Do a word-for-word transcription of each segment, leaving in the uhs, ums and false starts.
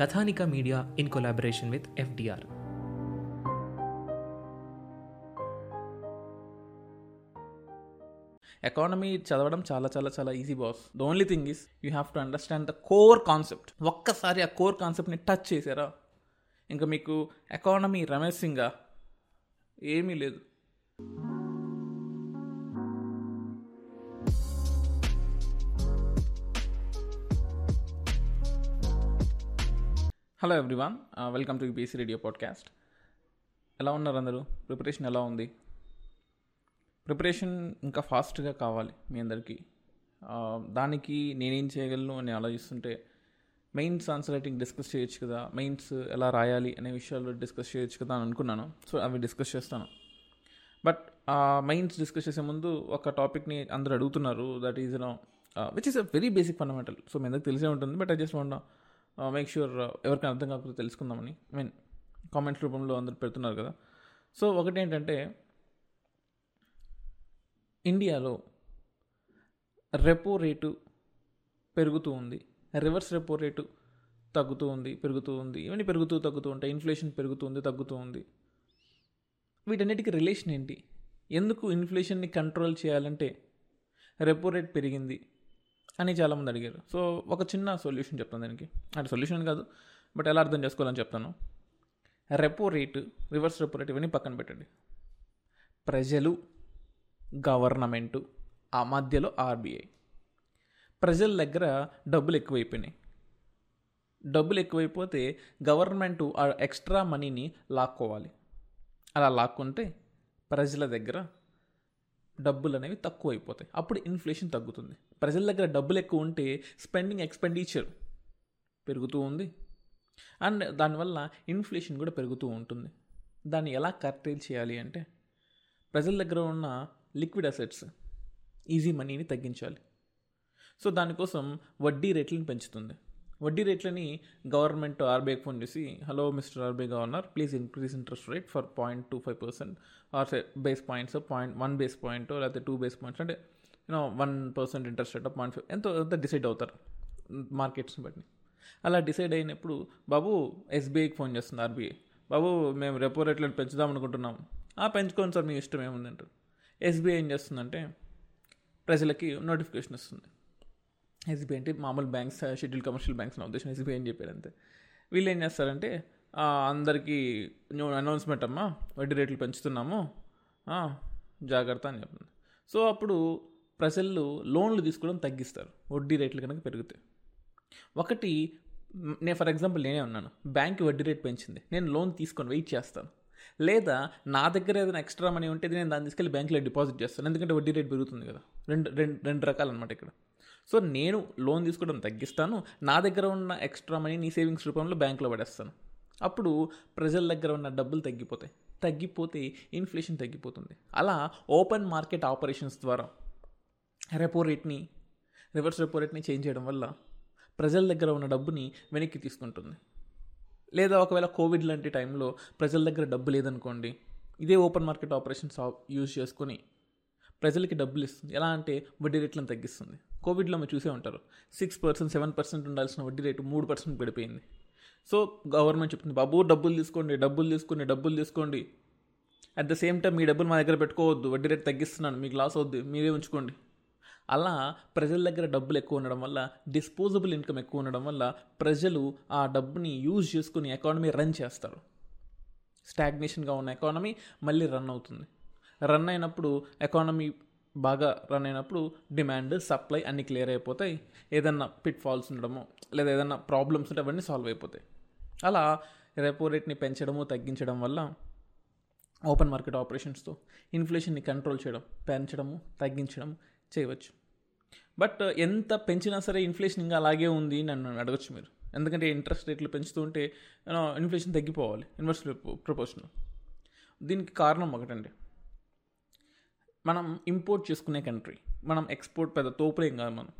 Kathanika media in collaboration with FDR. Economy చదవడం చాలా చాలా చాలా easy boss. The only thing is you have to understand the core concept. ఒక్కసారి ఆ core కాన్సెప్ట్ని టచ్ చేశారా ఇంకా మీకు ఎకానమీ రమేష్ సింగా ఏమీ లేదు. Hello everyone, welcome to BC radio podcast. ఎలా ఉన్నారు అందరూ? ప్రిపరేషన్ ఎలా ఉంది? ప్రిపరేషన్ ఇంకా ఫాస్ట్గా కావాలి మీ అందరికీ. దానికి నేనేం చేయగలను అని ఆలోచిస్తుంటే మెయిన్స్ ఆన్సర్ రైటింగ్ డిస్కస్ చేయొచ్చు కదా, మెయిన్స్ ఎలా రాయాలి అనే విషయాలు డిస్కస్ చేయొచ్చు కదా అని అనుకున్నాను. సో అవి డిస్కస్ చేస్తాను. బట్ మెయిన్స్ డిస్కస్ చేసే ముందు ఒక టాపిక్ని అందరూ అడుగుతున్నారు, that is no which is a very basic fundamental. So మీ అందరికి తెలిసే ఉంటుంది, but I just want make sure ఎవరికైనా అర్థం కాకపోతే తెలుసుకుందామని ఐ మీన్ కామెంట్స్ రూపంలో అందరూ పెడుతున్నారు కదా. సో ఒకటి ఏంటంటే, ఇండియాలో రెపో రేటు పెరుగుతూ ఉంది, రివర్స్ రెపో రేటు తగ్గుతూ ఉంది, పెరుగుతూ ఉంది, ఇవన్నీ పెరుగుతూ తగ్గుతూ ఉంటాయి, ఇన్ఫ్లేషన్ పెరుగుతూ ఉంది, తగ్గుతూ ఉంది. వీటన్నిటికీ రిలేషన్ ఏంటి? ఎందుకు ఇన్ఫ్లేషన్ని కంట్రోల్ చేయాలంటే రెపో రేట్ పెరిగింది అని చాలామంది అడిగారు. సో ఒక చిన్న సొల్యూషన్ చెప్తాను దానికి. అంటే సొల్యూషన్ కాదు, బట్ ఎలా అర్థం చేసుకోవాలని చెప్తాను. Repo rate, reverse repo rate ఇవన్నీ పక్కన పెట్టండి. ప్రజలు, గవర్నమెంటు, ఆ మధ్యలో ఆర్బీఐ. ప్రజల దగ్గర డబ్బులు ఎక్కువైపోయినాయి. డబ్బులు ఎక్కువైపోతే గవర్నమెంటు ఆ ఎక్స్ట్రా మనీని లాక్కోవాలి. అలా లాక్కుంటే ప్రజల దగ్గర డబ్బులు అనేవి తక్కువ అయిపోతాయి, అప్పుడు ఇన్ఫ్లేషన్ తగ్గుతుంది. ప్రజల దగ్గర డబ్బులు ఎక్కువ ఉంటే స్పెండింగ్, ఎక్స్పెండిచర్ పెరుగుతూ ఉంది, అండ్ దానివల్ల ఇన్ఫ్లేషన్ కూడా పెరుగుతూ ఉంటుంది. దాన్ని ఎలా కర్టైల్ చేయాలి అంటే ప్రజల దగ్గర ఉన్న లిక్విడ్ అసెట్స్, ఈజీ మనీని తగ్గించాలి. సో దానికోసం వడ్డీ రేట్లను పెంచుతుంది. వడ్డీ రేట్లని గవర్నమెంట్ ఆర్బీఐకి ఫోన్ చేసి, hello mister RBI governor, please increase interest rate for point two five percent or base points, point one base point లేకపోతే టూ బేస్ పాయింట్స్, అంటే you know one percent interest rate point five ఎంతో ఎంత decide అవుతారు మార్కెట్స్ని బట్టి. అలా decide అయినప్పుడు బాబు ఎస్బీఐకి phone చేస్తుంది RBI, బాబు మేము రెపో రేట్లను పెంచుదాం అనుకుంటున్నాం. పెంచుకోండి సార్, మీ ఇష్టం ఏముందంటారు. ఎస్బీఐ ఏం చేస్తుందంటే ప్రజలకి నోటిఫికేషన్ ఇస్తుంది. ఎస్బీఐ అంటే మామూలు బ్యాంక్స్, షెడ్యూల్ కమర్షియల్ బ్యాంక్స్ నా ఉద్దేశం, ఎస్బీఐ అని చెప్పారు అంతే. వీళ్ళు ఏం చేస్తారంటే అందరికీ అనౌన్స్మెంట్, అమ్మా వడ్డీ రేట్లు పెంచుతున్నాము జాగ్రత్త అని చెప్తుంది. సో అప్పుడు ప్రజలు లోన్లు తీసుకోవడం తగ్గిస్తారు వడ్డీ రేట్లు కనుక పెరిగితే. ఒకటి, నేను ఫర్ ఎగ్జాంపుల్ నేనే ఉన్నాను, బ్యాంక్ వడ్డీ రేట్ పెంచింది, నేను లోన్ తీసుకొని వెయిట్ చేస్తాను. లేదా నా దగ్గర ఏదైనా ఎక్స్ట్రా మనీ ఉంటే నేను దాన్ని తీసుకెళ్ళి బ్యాంకులో డిపాజిట్ చేస్తాను, ఎందుకంటే వడ్డీ రేట్ పెరుగుతుంది కదా. రెండు రెండు రెండు రకాలు అనమాట ఇక్కడ. సో నేను లోన్ తీసుకోవడం తగ్గిస్తాను, నా దగ్గర ఉన్న ఎక్స్ట్రా మనీ నీ సేవింగ్స్ రూపంలో బ్యాంకులో పడేస్తాను. అప్పుడు ప్రజల దగ్గర ఉన్న డబ్బులు తగ్గిపోతాయి, తగ్గిపోతే ఇన్ఫ్లేషన్ తగ్గిపోతుంది. అలా ఓపెన్ మార్కెట్ ఆపరేషన్స్ ద్వారా రెపో రేట్ని, రివర్స్ రెపో రేట్ని చేంజ్ చేయడం వల్ల ప్రజల దగ్గర ఉన్న డబ్బుని వెనక్కి తీసుకుంటుంది. లేదా ఒకవేళ కోవిడ్ లాంటి టైంలో ప్రజల దగ్గర డబ్బు లేదనుకోండి, ఇదే ఓపెన్ మార్కెట్ ఆపరేషన్స్ యూజ్ చేసుకొని ప్రజలకి డబ్బులు ఇస్తుంది. ఎలా అంటే వడ్డీ రేట్లను తగ్గిస్తుంది. కోవిడ్లో మీరు చూసే ఉంటారు, సిక్స్ పర్సెంట్ సెవెన్ పర్సెంట్ ఉండాల్సిన వడ్డీ రేటు మూడు పర్సెంట్ పడిపోయింది. సో గవర్నమెంట్ చెప్తుంది, బాబు డబ్బులు తీసుకోండి, డబ్బులు తీసుకోండి, డబ్బులు తీసుకోండి, అట్ ద సేమ్ టైం మీ డబ్బులు మా దగ్గర పెట్టుకోవద్దు, వడ్డీ రేటు తగ్గిస్తున్నాను, మీకు లాస్ అవుద్ది, మీరే ఉంచుకోండి. అలా ప్రజల దగ్గర డబ్బులు ఎక్కువ ఉండడం వల్ల, డిస్పోజబుల్ ఇన్కమ్ ఎక్కువ ఉండడం వల్ల ప్రజలు ఆ డబ్బుని యూజ్ చేసుకుని ఎకానమీ రన్ చేస్తారు. స్టాగ్నేషన్గా ఉన్న ఎకానమీ మళ్ళీ రన్ అవుతుంది. రన్ అయినప్పుడు ఎకానమీ బాగా రన్ అయినప్పుడు డిమాండ్ సప్లై అన్నీ క్లియర్ అయిపోతాయి. ఏదన్నా పిట్ ఫాల్స్ ఉండడమో లేదా ఏదన్నా ప్రాబ్లమ్స్ ఉంటే అవన్నీ సాల్వ్ అయిపోతాయి. అలా రెపో రేట్ని పెంచడము తగ్గించడం వల్ల ఓపెన్ మార్కెట్ ఆపరేషన్స్తో ఇన్ఫ్లేషన్ని కంట్రోల్ చేయడం, పెంచడము తగ్గించడం చేయవచ్చు. బట్ ఎంత పెంచినా సరే ఇన్ఫ్లేషన్ ఇంకా అలాగే ఉంది నన్ను అడగచ్చు మీరు. ఎందుకంటే ఇంట్రెస్ట్ రేట్లు పెంచుతూ ఉంటే ఇన్ఫ్లేషన్ తగ్గిపోవాలి ఇన్వర్స్ ప్రపోర్షనల్. దీనికి కారణం ఒకటండి, మనం ఇంపోర్ట్ చేసుకునే కంట్రీ, మనం ఎక్స్పోర్ట్ పెద్ద తోపులేం కాదు. మనం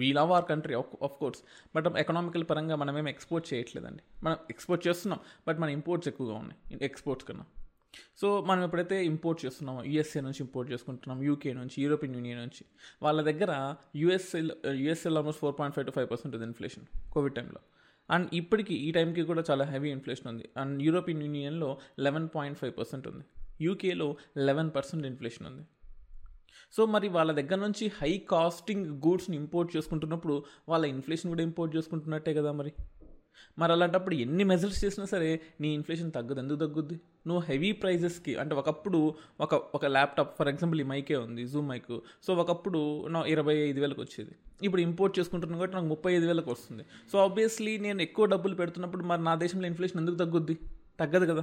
we love our country of course, but economical పరంగా మనం ఏమి ఎక్స్పోర్ట్ చేయట్లేదండి. మనం ఎక్స్పోర్ట్ చేస్తున్నాం బట్ మన ఇంపోర్ట్స్ ఎక్కువగా ఉన్నాయి ఎక్స్పోర్ట్స్ కన్నా. సో మనం ఎప్పుడైతే ఇంపోర్ట్ చేస్తున్నామో, యూఎస్ఏ నుంచి ఇంపోర్ట్ చేసుకుంటున్నాం, యూకే నుంచి, యూరోపియన్ యూనియన్ నుంచి, వాళ్ళ దగ్గర యూఎస్ఏ యూఎస్ఏలో almost four point five to five percent ఉంది ఇన్ఫ్లేషన్ కోవిడ్ టైంలో. అండ్ ఇప్పటికీ ఈ టైంకి కూడా చాలా హెవీ ఇన్ఫ్లేషన్ ఉంది. అండ్ యూరోపియన్ యూనియన్లో లెవెన్ పాయింట్ ఫైవ్ పర్సెంట్ ఉంది, యూకేలో లెవెన్ పర్సెంట్ ఇన్ఫ్లేషన్ ఉంది. సో మరి వాళ్ళ దగ్గర నుంచి హై కాస్టింగ్ గూడ్స్ని ఇంపోర్ట్ చేసుకుంటున్నప్పుడు వాళ్ళ ఇన్ఫ్లేషన్ కూడా ఇంపోర్ట్ చేసుకుంటున్నట్టే కదా. మరి మరి అలాంటప్పుడు ఎన్ని మెజర్స్ చేసినా సరే నీ ఇన్ఫ్లేషన్ తగ్గదు. ఎందుకు తగ్గుద్ది? నువ్వు హెవీ ప్రైజెస్కి, అంటే ఒకప్పుడు ఒక ఒక ల్యాప్టాప్ ఫర్ ఎగ్జాంపుల్ ఈ మైకే ఉంది, జూమ్ మైక్. సో ఒకప్పుడు నా ఇరవై ఐదు వేలకు వచ్చేది, ఇప్పుడు ఇంపోర్ట్ చేసుకుంటున్నాను కాబట్టి నాకు ముప్పై ఐదు వేలకు వస్తుంది. సో ఆబ్వియస్లీ నేను ఎక్కువ డబ్బులు పెడుతున్నప్పుడు మరి నా దేశంలో ఇన్ఫ్లేషన్ ఎందుకు తగ్గుద్ది? తగ్గదు కదా.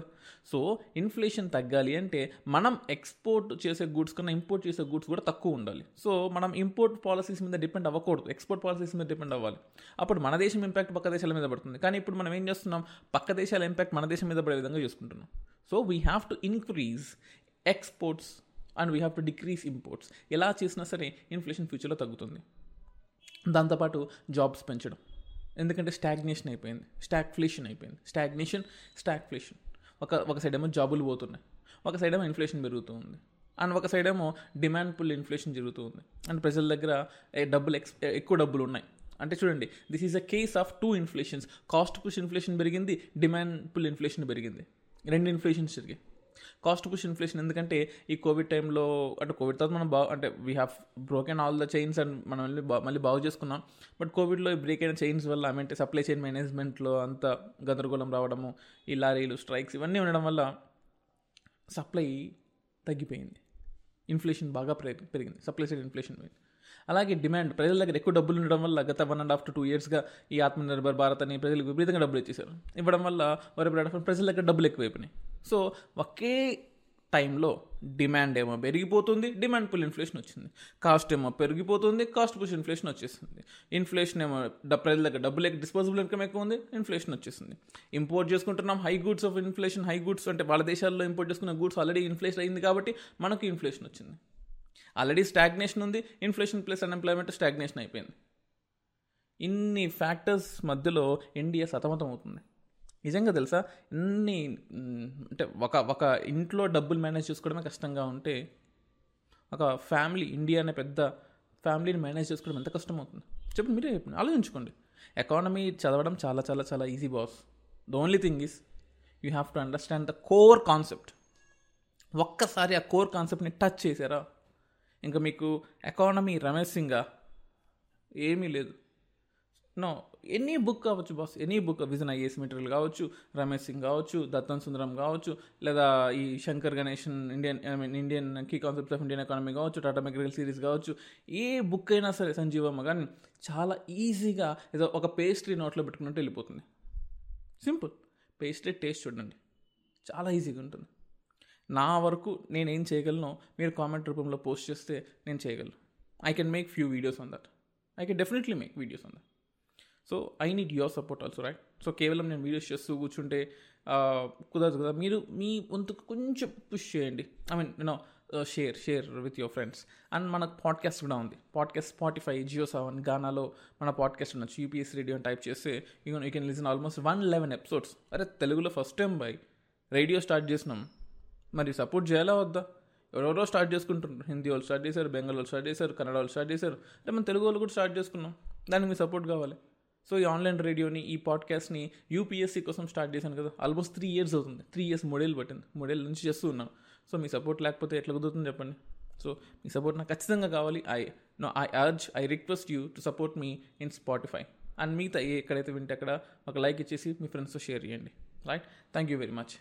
సో ఇన్ఫ్లేషన్ తగ్గాలి అంటే మనం ఎక్స్పోర్ట్ చేసే గూడ్స్ కన్నా ఇంపోర్ట్ చేసే గూడ్స్ కూడా తక్కువ ఉండాలి. సో మనం ఇంపోర్ట్ పాలసీస్ మీద డిపెండ్ అవ్వకూడదు, ఎక్స్పోర్ట్ పాలసీస్ మీద డిపెండ్ అవ్వాలి. అప్పుడు మన దేశం ఇంపాక్ట్ పక్క దేశాల మీద పడుతుంది. కానీ ఇప్పుడు మనం ఏం చేస్తున్నాం? పక్క దేశాల ఇంపాక్ట్ మన దేశం మీద పడే విధంగా చూసుకుంటున్నాం. So we have to increase exports and we have to decrease imports. ఎలా చేసినా సరే ఇన్ఫ్లేషన్ ఫ్యూచర్లో తగ్గుతుంది. దాంతోపాటు జాబ్స్ పెంచడం, ఎందుకంటే స్టాగ్నేషన్ అయిపోయింది, స్టాగ్ఫ్లేషన్ అయిపోయింది. స్టాగ్నేషన్ స్టాగ్ఫ్లేషన్ ఒక ఒక సైడ్ ఏమో జాబులు పోతున్నాయి, ఒక సైడ్ ఏమో ఇన్ఫ్లేషన్ పెరుగుతూ ఉంది, అండ్ ఒక సైడ్ ఏమో డిమాండ్ పుల్ ఇన్ఫ్లేషన్ జరుగుతూ ఉంది. అండ్ ప్రజల దగ్గర డబ్బులు ఎక్స్ ఎక్కువ డబ్బులు ఉన్నాయి. అంటే చూడండి, this is a case of two inflations. Cost push inflation పెరిగింది, డిమాండ్ పుల్ ఇన్ఫ్లేషన్ పెరిగింది, రెండు ఇన్ఫ్లేషన్స్ జరిగాయి. కాస్ట్ పుష్ ఇన్ఫ్లేషన్ ఎందుకంటే ఈ కోవిడ్ టైంలో, అంటే కోవిడ్ తర్వాత మనం బాగా, అంటే we have broken all the chains and మనం మళ్ళీ మళ్ళీ బాగు చేసుకున్నాం. బట్ కోవిడ్లో ఈ బ్రేక్ అయిన చైన్స్ వల్ల, ఐ మీన్ సప్లై చైన్ మేనేజ్మెంట్లో అంత గందరగోళం రావడము, ఈ లారీలు స్ట్రైక్స్ ఇవన్నీ ఉండడం వల్ల సప్లై తగ్గిపోయింది, ఇన్ఫ్లేషన్ బాగా పెరిగింది, సప్లై సైడ్ ఇన్ఫ్లేషన్ పెరిగింది. అలాగే డిమాండ్, ప్రజల దగ్గర ఎక్కువ డబ్బులు ఉండడం వల్ల గత one and half to two ఇయర్స్గా ఈ ఆత్మనిర్భర్ భారత్ అని ప్రజలకు విపరీతంగా డబ్బులు ఇచ్చేశారు. ఇవ్వడం వల్ల వారి ప్రజల దగ్గర డబ్బులు ఎక్కువైపోయినాయి. సో ఒకే టైంలో డిమాండ్ ఏమో పెరిగిపోతుంది, డిమాండ్ పుల్ ఇన్ఫ్లేషన్ వచ్చింది, కాస్ట్ ఏమో పెరిగిపోతుంది, కాస్ట్ పుష్ ఇన్ఫ్లేషన్ వచ్చేసింది, ఇన్ఫ్లేషన్ ఏమో ప్రజల దగ్గర డబ్బులు, డిస్పోజబుల్ ఇన్కమ్ ఎక్కువ ఉంది, ఇన్ఫ్లేషన్ వచ్చేసింది. ఇంపోర్ట్ చేసుకుంటున్నాం high goods of inflation, high goods అంటే వాళ్ళ దేశాల్లో ఇంపోర్ట్ చేసుకున్న గూడ్స్ ఆల్రెడీ ఇన్ఫ్లేషన్ అయింది కాబట్టి మనకు ఇన్ఫ్లేషన్ వచ్చింది. ఆల్రెడీ స్టాగ్నేషన్ ఉంది, ఇన్ఫ్లేషన్ ప్లస్ అన్ఎంప్లాయ్మెంట్ స్టాగ్నేషన్ అయిపోయింది. ఇన్ని ఫ్యాక్టర్స్ మధ్యలో ఇండియా సతమతం అవుతుంది. నిజంగా తెలుసా, ఇన్ని అంటే ఒక ఒక ఇంట్లో డబ్బులు మేనేజ్ చేసుకోవడమే కష్టంగా ఉంటే ఒక ఫ్యామిలీ, ఇండియా అనే పెద్ద ఫ్యామిలీని మేనేజ్ చేసుకోవడం ఎంత కష్టం అవుతుంది చెప్పండి. మీరే చెప్పండి, ఆలోచించుకోండి. ఎకానమీ చదవడం చాలా చాలా చాలా easy boss. The only thing is you have to understand the core concept. ఒక్కసారి ఆ కోర్ కాన్సెప్ట్ని టచ్ చేశారా ఇంకా మీకు ఎకానమీ రమేసింగా ఏమీ లేదు. నో ఎనీ బుక్ కావచ్చు boss, any book, vision IAS material కావచ్చు, రమేష్ సింగ్ కావచ్చు, దత్తన్ సుందరం కావచ్చు, లేదా ఈ Shankar Ganesan Indian I mean Indian key concepts of Indian economy కావచ్చు, టాటా మెగ్రికల్ సిరీస్ కావచ్చు, ఏ బుక్ అయినా సరే సంజీవమ్మ కానీ చాలా ఈజీగా ఏదో ఒక పేస్ట్రీ నోట్లో పెట్టుకున్నట్టు వెళ్ళిపోతుంది. సింపుల్ పేస్ట్రీ టేస్ట్ చూడండి, చాలా ఈజీగా ఉంటుంది. నా వరకు నేనేం చేయగలను మీరు కామెంట్ రూపంలో పోస్ట్ చేస్తే నేను చేయగలను. I can make few videos on that, I can definitely make videos on that. So I need your support also, right? So కేవలం నేను వీడియోస్ చేస్తూ కూర్చుంటే కుదరదు కదా. మీరు మీ వంతుకు కొంచెం పుష్ చేయండి, I mean you know share share with your friends. And మనకు పాడ్కాస్ట్ కూడా ఉంది, పాడ్కాస్ట్ స్పాటిఫై, జియో సెవెన్, గానాలో మన పాడ్కాస్ట్ ఉండొచ్చు. యూపీఎస్ రేడియో అని టైప్ చేస్తే you you can listen almost one eleven episodes. అరే తెలుగులో first time by radio start చేసినాం, మరి సపోర్ట్ చేయాలా వద్దా? ఎవరెవరో స్టార్ట్ చేసుకుంటున్నారు, హిందీ వాళ్ళు స్టార్ట్ చేశారు, బెంగాల్ వాళ్ళు స్టార్ట్ చేశారు, కన్నడ వాళ్ళు స్టార్ట్ చేశారు, అంటే మనం తెలుగు వాళ్ళు కూడా స్టార్ట్ చేసుకున్నాం. దానికి మీ సపోర్ట్ కావాలి. సో ఈ ఆన్లైన్ రేడియోని, ఈ పాడ్కాస్ట్ని యూపీఎస్సీ కోసం స్టార్ట్ చేశాను కదా, ఆల్మోస్ట్ త్రీ ఇయర్స్ అవుతుంది, త్రీ ఇయర్స్ మూడేళ్ళు పట్టింది, మూడేళ్ళ నుంచి చేస్తూ ఉన్నాను. సో మీ సపోర్ట్ లేకపోతే ఎట్లా కుదురుతుంది చెప్పండి. సో మీ సపోర్ట్ నాకు ఖచ్చితంగా కావాలి. I know I urge I request you to support me in Spotify. And మిగతా ఎక్కడైతే వింటే అక్కడ ఒక లైక్ ఇచ్చేసి మీ ఫ్రెండ్స్తో షేర్ చేయండి, right? Thank you very much.